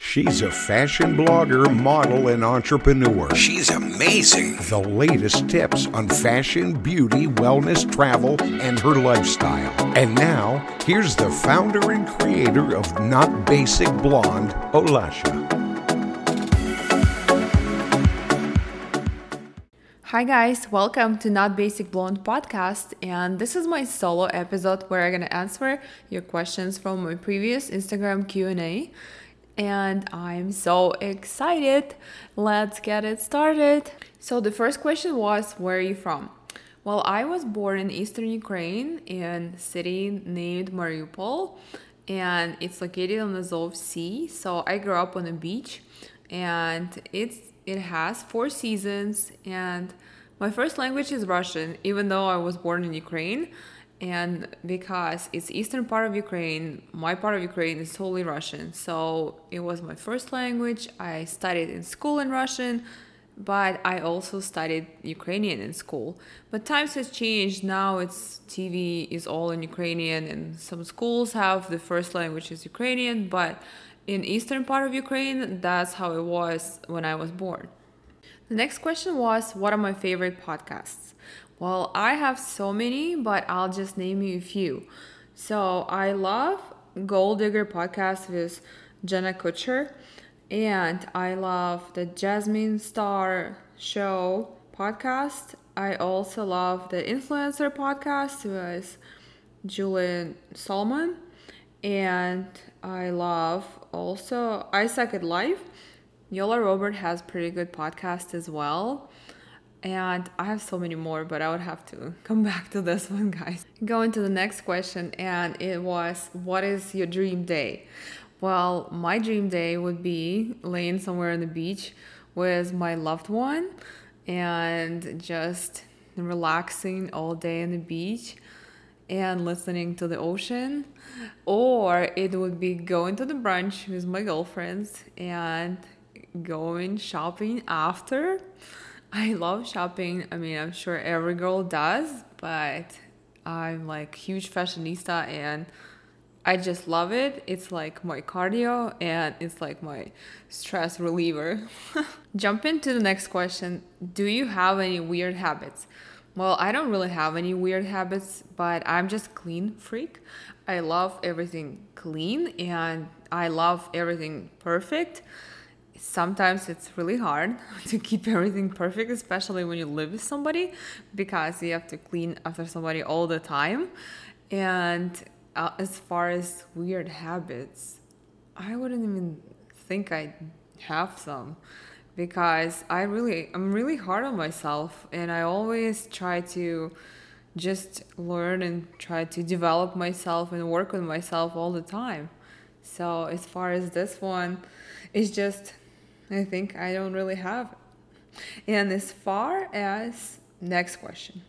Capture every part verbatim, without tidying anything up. She's a fashion blogger, model, and entrepreneur. She's amazing. The latest tips on fashion, beauty, wellness, travel, and her lifestyle. And now, here's the founder and creator of Not Basic Blonde, Olasha. Hi guys, welcome to Not Basic Blonde podcast, and this is my solo episode where I'm going to answer your questions from my previous Instagram Q and A. And I'm so excited. Let's get it started. So the first question was, where are you from? Well, I was born in eastern Ukraine in a city named Mariupol, and it's located on the Azov Sea. So I grew up on a beach, and it's it has four seasons, and my first language is Russian, even though I was born in Ukraine. And because it's eastern part of Ukraine, my part of Ukraine is totally Russian. So it was my first language. I studied in school in Russian, but I also studied Ukrainian in school. But times has changed. Now it's T V is all in Ukrainian, and some schools have the first language is Ukrainian. But in eastern part of Ukraine, that's how it was when I was born. The next question was, what are my favorite podcasts? Well, I have so many, but I'll just name you a few. So I love Gold Digger podcast with Jenna Kutcher, and I love the Jasmine Star Show podcast. I also love the Influencer podcast with Julian Solomon, and I love also Isaac at Life. Yola Robert has pretty good podcast as well. And I have so many more, but I would have to come back to this one, guys. Going to the next question, and it was, what is your dream day? Well, my dream day would be laying somewhere on the beach with my loved one and just relaxing all day on the beach and listening to the ocean. Or it would be going to the brunch with my girlfriends and going shopping after. I love shopping. I mean, I'm sure every girl does, but I'm like huge fashionista and I just love it. It's like my cardio and it's like my stress reliever. Jump into the next question. Do you have any weird habits? Well, I don't really have any weird habits, but I'm just clean freak. I love everything clean and I love everything perfect. Sometimes it's really hard to keep everything perfect, especially when you live with somebody, because you have to clean after somebody all the time. And uh, as far as weird habits, I wouldn't even think I have some, because I really, I'm really hard on myself, and I always try to just learn and try to develop myself and work on myself all the time. So as far as this one, it's just, I think I don't really have it. And as far as next question,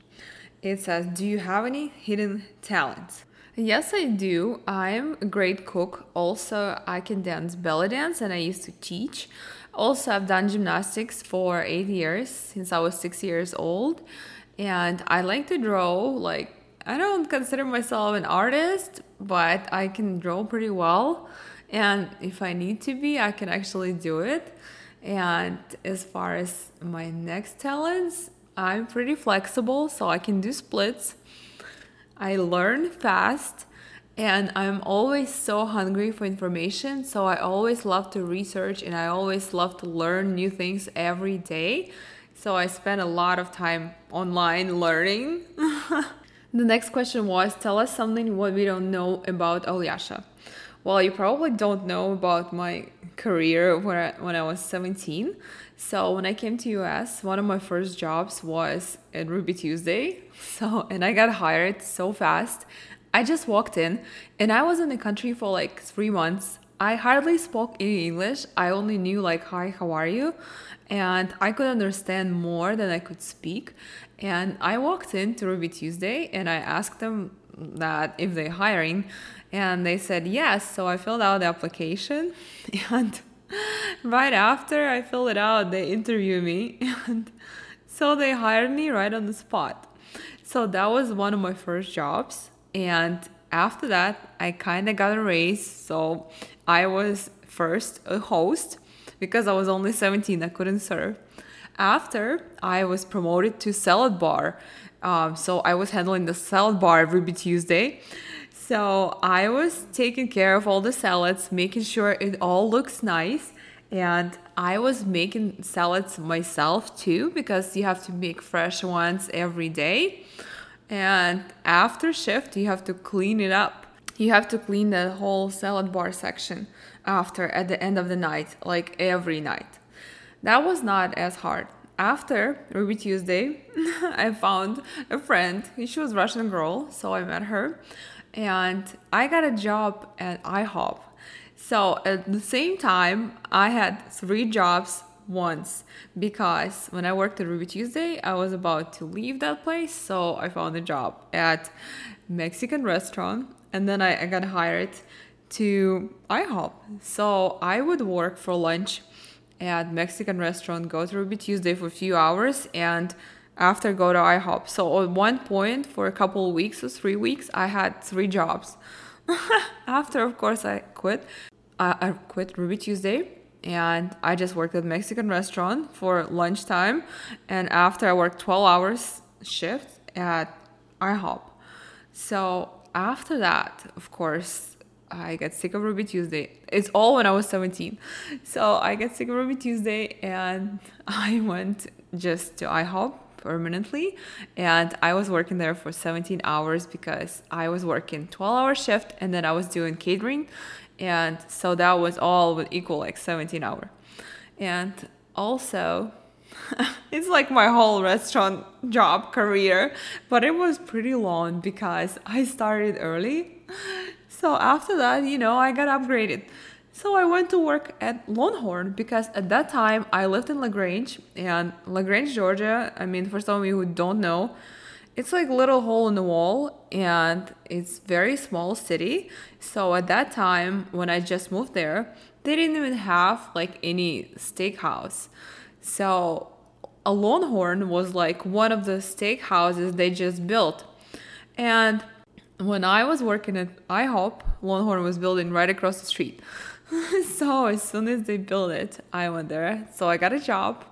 it says, do you have any hidden talents? Yes, I do. I'm a great cook. Also, I can dance belly dance, and I used to teach. Also, I've done gymnastics for eight years, since I was six years old. And I like to draw. Like, I don't consider myself an artist, but I can draw pretty well. And if I need to be, I can actually do it. And as far as my next talents, I'm pretty flexible, so I can do splits. I learn fast, and I'm always so hungry for information, so I always love to research, and I always love to learn new things every day. So I spend a lot of time online learning. The next question was, tell us something what we don't know about Olasha. Well, you probably don't know about my career where I, when I was seventeen. So when I came to U S, one of my first jobs was at Ruby Tuesday. So, and I got hired so fast. I just walked in, and I was in the country for like three months. I hardly spoke any English. I only knew like, hi, how are you? And I could understand more than I could speak. And I walked into Ruby Tuesday, and I asked them that if they're hiring, and they said yes. So I filled out the application, and right after I filled it out, they interviewed me, and so they hired me right on the spot. So that was one of my first jobs, and after that I kind of got a raise. So I was first a host, because I was only seventeen, I couldn't serve. After, I was promoted to salad bar. Um, so I was handling the salad bar every Tuesday. So I was taking care of all the salads, making sure it all looks nice. And I was making salads myself too, because you have to make fresh ones every day. And after shift, you have to clean it up. You have to clean the whole salad bar section after, at the end of the night, like every night. That was not as hard. After Ruby Tuesday, I found a friend. She was a Russian girl, so I met her. And I got a job at IHOP. So at the same time, I had three jobs once, because when I worked at Ruby Tuesday, I was about to leave that place. So I found a job at Mexican restaurant. And then I, I got hired to IHOP. So I would work for lunch at Mexican restaurant, go to Ruby Tuesday for a few hours, and after go to IHOP. So at one point, for a couple of weeks or three weeks, I had three jobs. After, of course, I quit. I, I quit Ruby Tuesday, and I just worked at Mexican restaurant for lunchtime. And after, I worked twelve hours shift at IHOP. So after that, of course, I got sick of Ruby Tuesday. It's all when I was seventeen. So I got sick of Ruby Tuesday, and I went just to IHOP permanently. And I was working there for seventeen hours, because I was working twelve-hour shift, and then I was doing catering. And so that was all would equal like seventeen hour. And also, it's like my whole restaurant job career, but it was pretty long because I started early. So after that, you know, I got upgraded. So I went to work at Longhorn, because at that time I lived in LaGrange, and LaGrange, Georgia, I mean, for some of you who don't know, it's like little hole in the wall, and it's very small city. So at that time, when I just moved there, they didn't even have like any steakhouse. So a Longhorn was like one of the steakhouses they just built. And when I was working at IHOP, Longhorn was building right across the street. So as soon as they built it, I went there. So I got a job.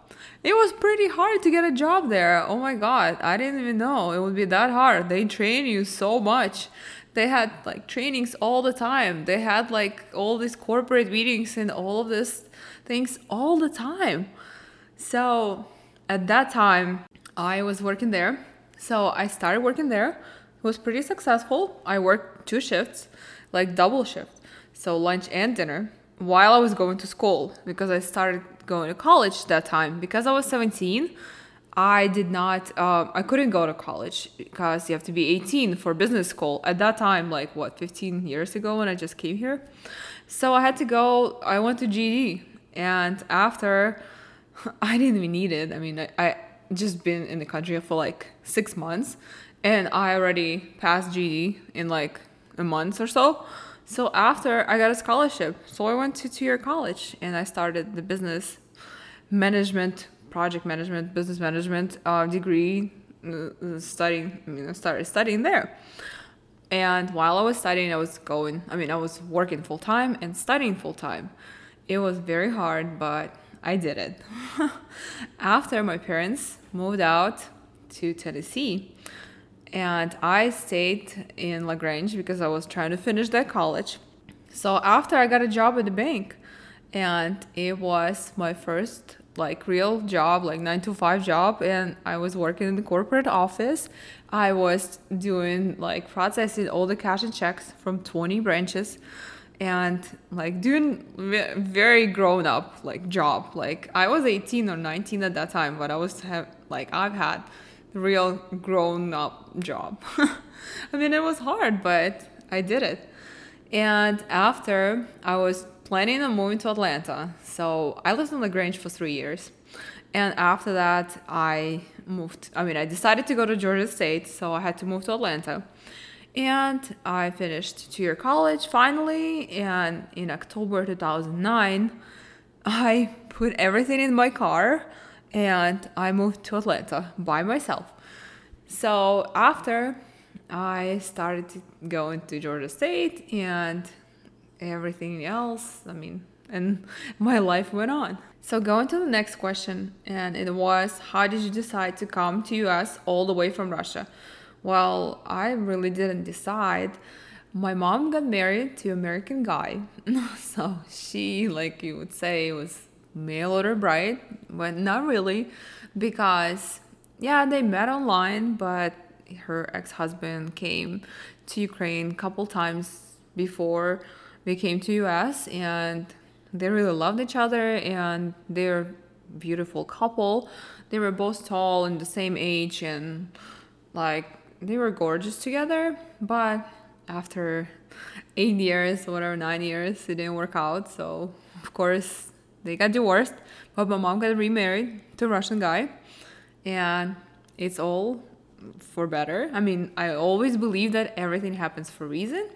It was pretty hard to get a job there. Oh my God, I didn't even know it would be that hard. They train you so much. They had like trainings all the time. They had like all these corporate meetings and all of these things all the time. So at that time, I was working there. So I started working there. Was pretty successful. I worked two shifts, like double shift, so lunch and dinner, while I was going to school, because I started going to college that time. Because I was seventeen, I did not, um, I couldn't go to college, because you have to be eighteen for business school. At that time, like what, fifteen years ago when I just came here. So I had to go, I went to G E D, and after, I didn't even need it. I mean, I, I just been in the country for like six months. And I already passed G E D in like a month or so. So after, I got a scholarship. So I went to two-year college, and I started the business management, project management, business management uh, degree, uh, studying, you know, started studying there. And while I was studying, I was going, I mean, I was working full-time and studying full-time. It was very hard, but I did it. After, my parents moved out to Tennessee, and I stayed in LaGrange because I was trying to finish that college. So after, I got a job at the bank, and it was my first like real job, like nine to five job, and I was working in the corporate office. I was doing like processing all the cash and checks from twenty branches, and like doing very grown up like job. Like I was eighteen or nineteen at that time, but I was have like I've had real grown up job. I mean, it was hard, but I did it. And after, I was planning on moving to Atlanta. So I lived in LaGrange for three years. And after that, I moved. I mean, I decided to go to Georgia State, so I had to move to Atlanta. And I finished two-year college finally. And in October two thousand nine, I put everything in my car and I moved to Atlanta by myself. So after, I started going to Georgia State and everything else, I mean, and my life went on. So going to the next question, and it was, how did you decide to come to U S all the way from Russia? Well, I really didn't decide. My mom got married to an American guy. So she, like you would say, was mail order bride, but not really, because, yeah, they met online, but her ex-husband came to Ukraine a couple times before they came to U S, and they really loved each other, and they're a beautiful couple. They were both tall and the same age, and like they were gorgeous together, but after eight years, whatever, nine years, it didn't work out. So of course they got divorced, but my mom got remarried to a Russian guy, and it's all for better. I mean, I always believe that everything happens for a reason,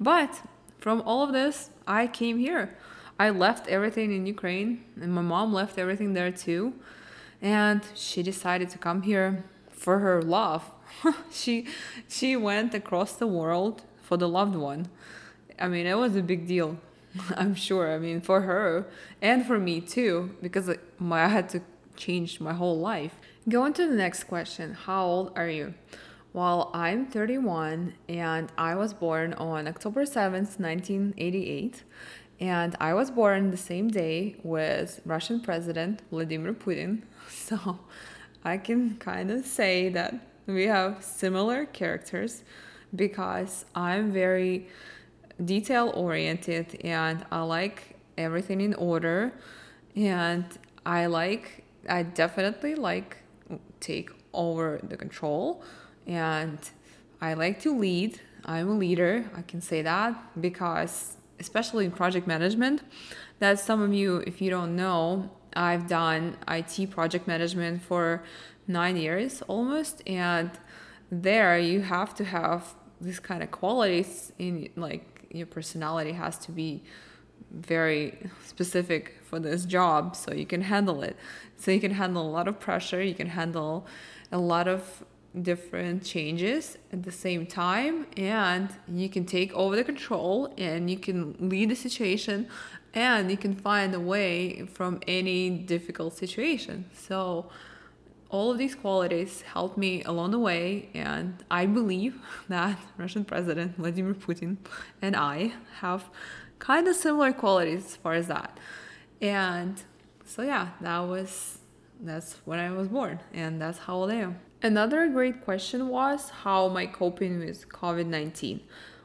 but from all of this, I came here. I left everything in Ukraine, and my mom left everything there too, and she decided to come here for her love. she she went across the world for the loved one. I mean, it was a big deal, I'm sure. I mean, for her and for me too, because my, I had to change my whole life. Going to the next question, how old are you? Well, I'm thirty-one, and I was born on October seventh, nineteen eighty-eight, and I was born the same day with Russian President Vladimir Putin, so I can kind of say that we have similar characters, because I'm very detail-oriented, and I like everything in order, and I like, I definitely like take over the control, and I like to lead. I'm a leader, I can say that, because especially in project management, that some of you, if you don't know, I've done I T project management for nine years almost, and there you have to have this kind of qualities in, like, your personality has to be very specific for this job, so you can handle it. So you can handle a lot of pressure, you can handle a lot of different changes at the same time, and you can take over the control, and you can lead the situation, and you can find a way from any difficult situation. So all of these qualities helped me along the way, and I believe that Russian President Vladimir Putin and I have kind of similar qualities as far as that. And so yeah, that was that's when I was born, and that's how old I am. Another great question was, how am I coping with COVID nineteen?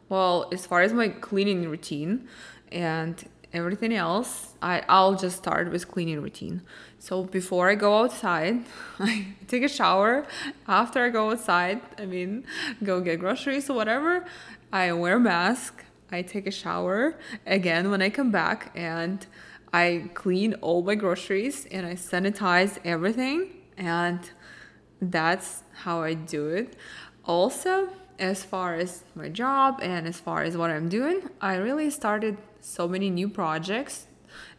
Well, as far as my cleaning routine and everything else, I, I'll just start with cleaning routine. So before I go outside, I take a shower. After I go outside, I mean, go get groceries or whatever, I wear a mask. I take a shower again when I come back, and I clean all my groceries, and I sanitize everything, and that's how I do it. Also, as far as my job and as far as what I'm doing, I really started so many new projects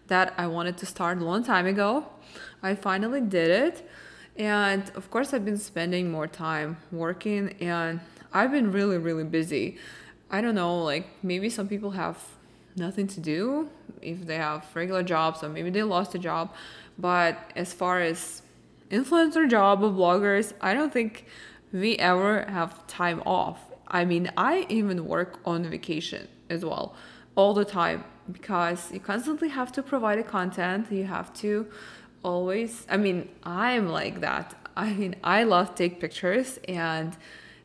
that I wanted to start a long time ago. I finally did it. And of course, I've been spending more time working, and I've been really, really busy. I don't know, like maybe some people have nothing to do if they have regular jobs, or maybe they lost a job. But as far as influencer job or bloggers, I don't think we ever have time off. I mean, I even work on vacation as well all the time, because you constantly have to provide a content. You have to always, I mean, I'm like that. I mean, I love take pictures, and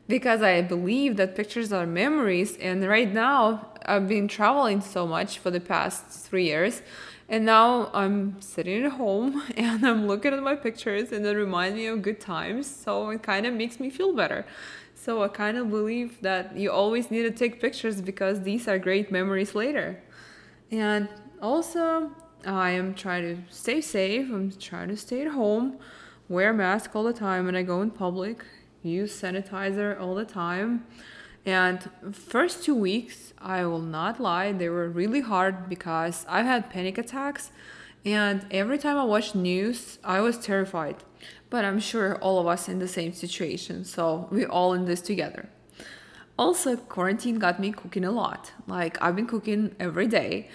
because I believe that pictures are memories. And right now I've been traveling so much for the past three years. And now I'm sitting at home and I'm looking at my pictures, and they remind me of good times. So it kind of makes me feel better. So I kind of believe that you always need to take pictures, because these are great memories later. And also, I am trying to stay safe. I'm trying to stay at home, wear a mask all the time when I go in public, use sanitizer all the time. And first two weeks, I will not lie, they were really hard, because I had panic attacks, and every time I watched news, I was terrified. But I'm sure all of us in the same situation, so we're all in this together. Also, quarantine got me cooking a lot. Like, I've been cooking every day.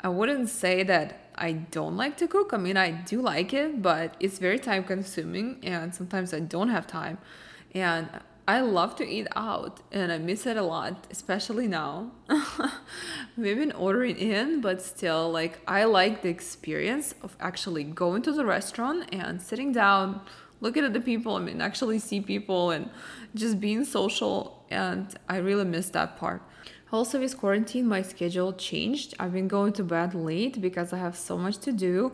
I wouldn't say that I don't like to cook. I mean, I do like it, but it's very time consuming, and sometimes I don't have time. And I love to eat out, and I miss it a lot, especially now. We've been ordering in, but still, like, I like the experience of actually going to the restaurant and sitting down, looking at the people, I mean, actually see people and just being social, and I really miss that part. Also, with quarantine, my schedule changed. I've been going to bed late because I have so much to do,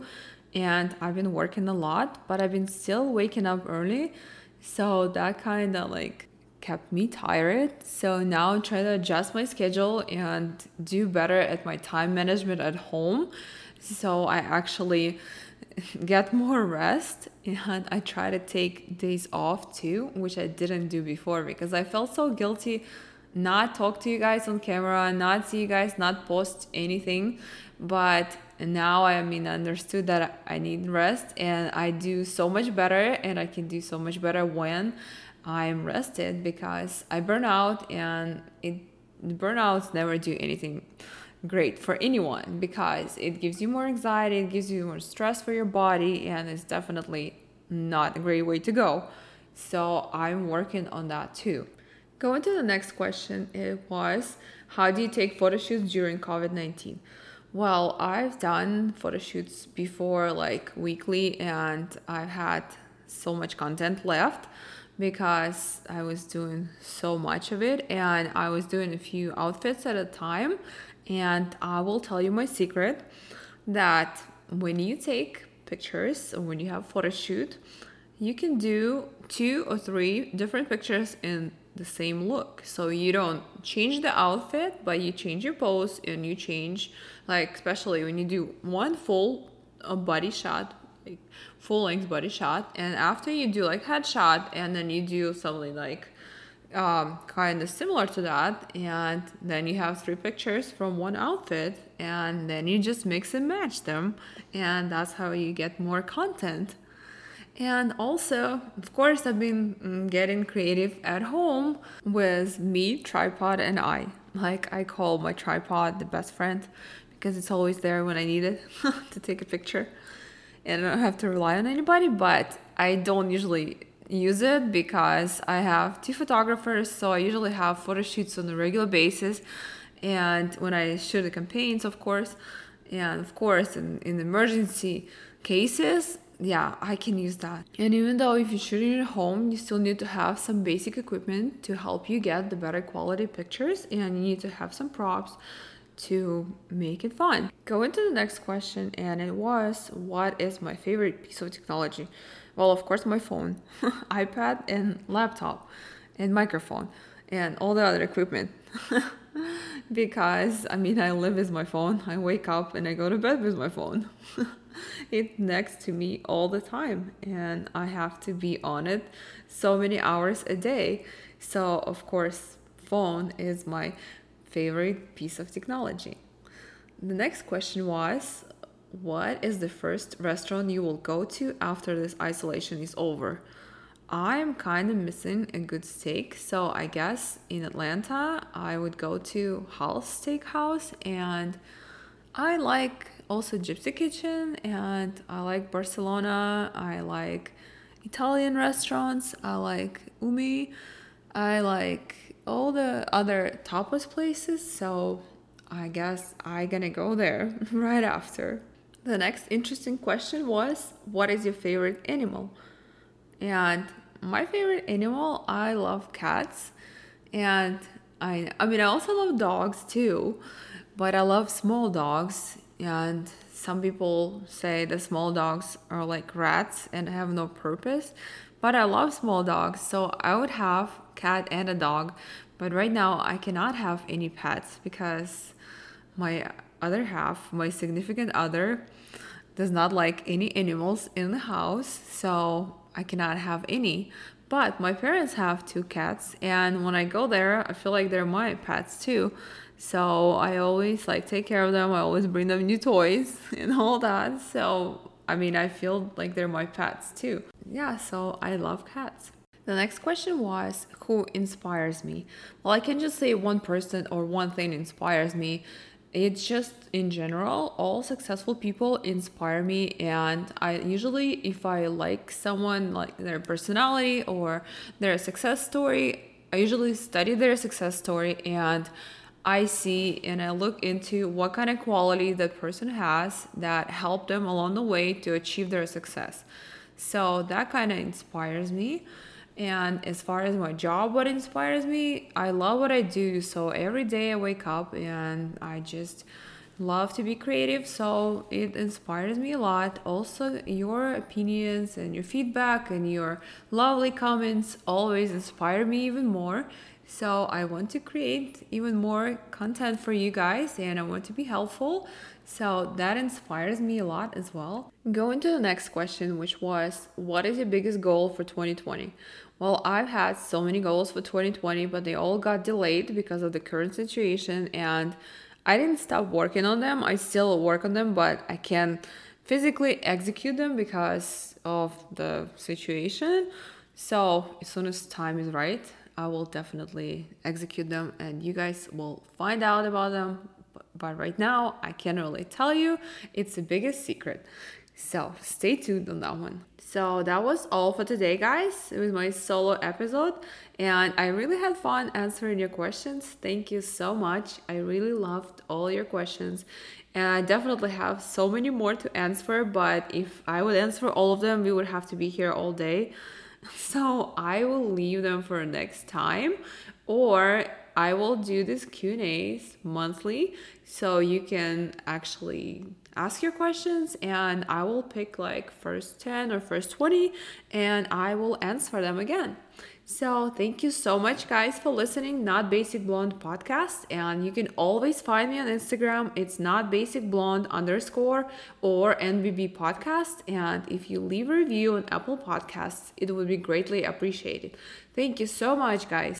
and I've been working a lot, but I've been still waking up early. So that kind of like kept me tired. So now I'm trying to adjust my schedule and do better at my time management at home. So I actually get more rest, and I try to take days off too, which I didn't do before, because I felt so guilty not talk to you guys on camera, not see you guys, not post anything. But now I mean, understood that I need rest, and I do so much better, and I can do so much better when I'm rested, because I burn out, and it burnouts never do anything great for anyone, because it gives you more anxiety, it gives you more stress for your body, and it's definitely not a great way to go. So I'm working on that too. Going to the next question, it was, how do you take photo shoots during covid nineteen? Well, I've done photo shoots before, like weekly, and I've had so much content left because I was doing so much of it, and I was doing a few outfits at a time. And I will tell you my secret, that when you take pictures, or when you have photo shoot, you can do two or three different pictures in the same look. So you don't change the outfit, but you change your pose, and you change, like, especially when you do one full uh, body shot, like full length body shot, and after you do like headshot, and then you do something like um kind of similar to that, and then you have three pictures from one outfit, and then you just mix and match them, and that's how you get more content. And also, of course, I've been getting creative at home with me, tripod, and I. Like, I call my tripod the best friend, because it's always there when I need it to take a picture. And I don't have to rely on anybody, but I don't usually use it because I have two photographers, so I usually have photo shoots on a regular basis. And when I shoot the campaigns, of course, and of course, in, in emergency cases, yeah, I can use that. And even though if you're shooting at home, you still need to have some basic equipment to help you get the better quality pictures, and you need to have some props to make it fun. Go into the next question, and it was, what is my favorite piece of technology? Well, of course, my phone, iPad, and laptop, and microphone, and all the other equipment. Because, I mean, I live with my phone, I wake up and I go to bed with my phone. It's next to me all the time, and I have to be on it so many hours a day. So, of course, phone is my favorite piece of technology. The next question was, what is the first restaurant you will go to after this isolation is over? I'm kind of missing a good steak, so I guess in Atlanta I would go to Hal's Steakhouse, and I like also Gypsy Kitchen, and I like Barcelona, I like Italian restaurants, I like Umi, I like all the other tapas places, so I guess I'm gonna go there right after. The next interesting question was, what is your favorite animal? And my favorite animal, I love cats, and I I mean I also love dogs too, but I love small dogs, and some people say the small dogs are like rats and have no purpose, but I love small dogs, so I would have cat and a dog, but right now I cannot have any pets because my other half, my significant other, does not like any animals in the house, so I cannot have any. But my parents have two cats, and when I go there, I feel like they're my pets too. So I always like take care of them. I always bring them new toys and all that. So, I mean, I feel like they're my pets too. Yeah, so I love cats. The next question was, who inspires me? Well, I can just say one person or one thing inspires me. It's just in general, all successful people inspire me, and I usually, if I like someone, like their personality or their success story, I usually study their success story, and I see and I look into what kind of quality that person has that helped them along the way to achieve their success. So that kind of inspires me. And as far as my job, what inspires me, I love what I do. So every day I wake up and I just love to be creative. So it inspires me a lot. Also, your opinions and your feedback and your lovely comments always inspire me even more. So I want to create even more content for you guys, and I want to be helpful. So that inspires me a lot as well. Going to the next question, which was, what is your biggest goal for twenty twenty? Well, I've had so many goals for twenty twenty, but they all got delayed because of the current situation, and I didn't stop working on them. I still work on them, but I can't physically execute them because of the situation. So as soon as time is right, I will definitely execute them, and you guys will find out about them. But right now, I can't really tell you. It's the biggest secret. So stay tuned on that one. So that was all for today, guys. It was my solo episode, and I really had fun answering your questions. Thank you so much. I really loved all your questions, and I definitely have so many more to answer. But if I would answer all of them, we would have to be here all day. So I will leave them for next time, or I will do these Q and A's monthly, so you can actually ask your questions, and I will pick like first ten or first twenty, and I will answer them again. So thank you so much, guys, for listening. Not Basic Blonde podcast, and you can always find me on Instagram. It's Not Basic Blonde underscore or N B B podcast. And if you leave a review on Apple Podcasts, it would be greatly appreciated. Thank you so much, guys.